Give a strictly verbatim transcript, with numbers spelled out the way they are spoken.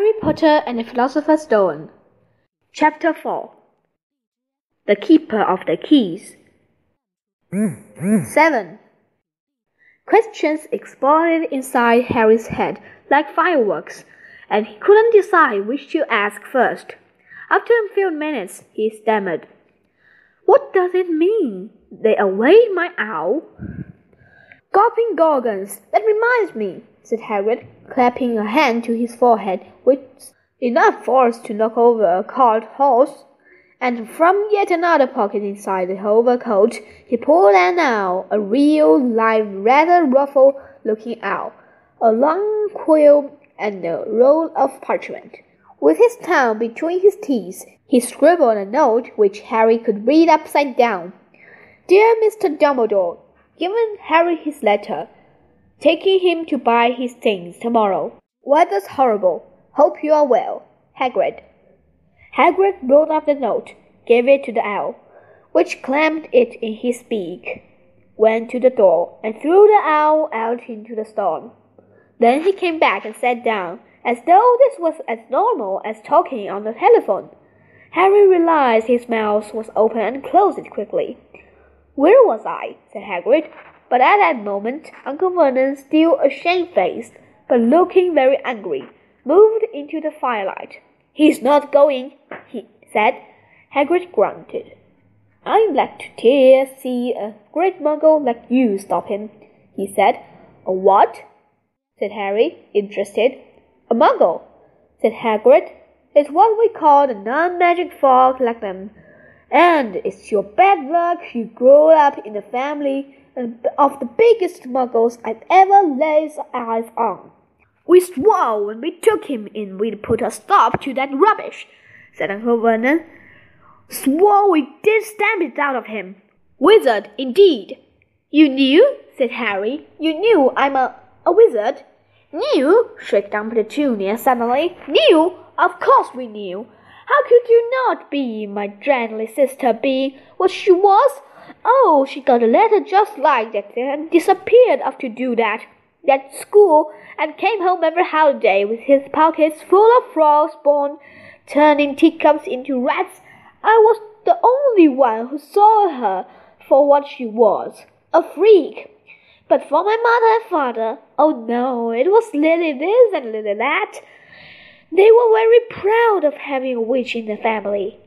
Harry Potter and the Philosopher's Stone. Chapter four. The Keeper of the Keys. seven. Questions exploded inside Harry's head like fireworks, and he couldn't decide which to ask first. After a few minutes, he stammered, "What does it mean? They away my owl?" "Gulping gorgons, that reminds me," said Hagrid, clapping a hand to his forehead with enough force to knock over a cart horse, and from yet another pocket inside the overcoat he pulled an owl, a real live, rather ruffled-looking owl, a long quill and a roll of parchment. With his tongue between his teeth, he scribbled a note which Harry could read upside down. "Dear Mister Dumbledore," given Harry his letter, taking him to buy his things tomorrow. "Weather's horrible. Hope you are well. Hagrid." Hagrid rolled up the note, gave it to the owl, which clamped it in his beak, went to the door, and threw the owl out into the storm. Then he came back and sat down, as though this was as normal as talking on the telephone. Harry realized his mouth was open and closed it quickly. "Where was I?" said Hagrid, but at that moment Uncle Vernon, still ashamed-faced, but looking very angry, moved into the firelight. "He's not going," he said. Hagrid grunted. "I'd like to tear see a great muggle like you stop him," he said. "A what?" said Harry, interested. "A muggle," said Hagrid. "It's what we call a non-magic folk like them. And it's your bad luck you grew up in the family of the biggest muggles I've ever laid eyes on." "We swore when we took him in we'd put a stop to that rubbish," said Uncle Vernon. "Swore we did stamp it out of him. Wizard, indeed." "You knew?" said Harry. "You knew I'm a, a wizard?" "Knew?" shrieked Aunt Petunia suddenly. "Knew? Of course we knew. How could you not be, my dreadly sister being what she was? Oh, she got a letter just like that and disappeared off to do that, that school, and came home every holiday with his pockets full of frogs born, turning teacups into rats. I was the only one who saw her for what she was, a freak. But for my mother and father, oh no, it was Lily this and Lily that. They were very proud of having a witch in the family.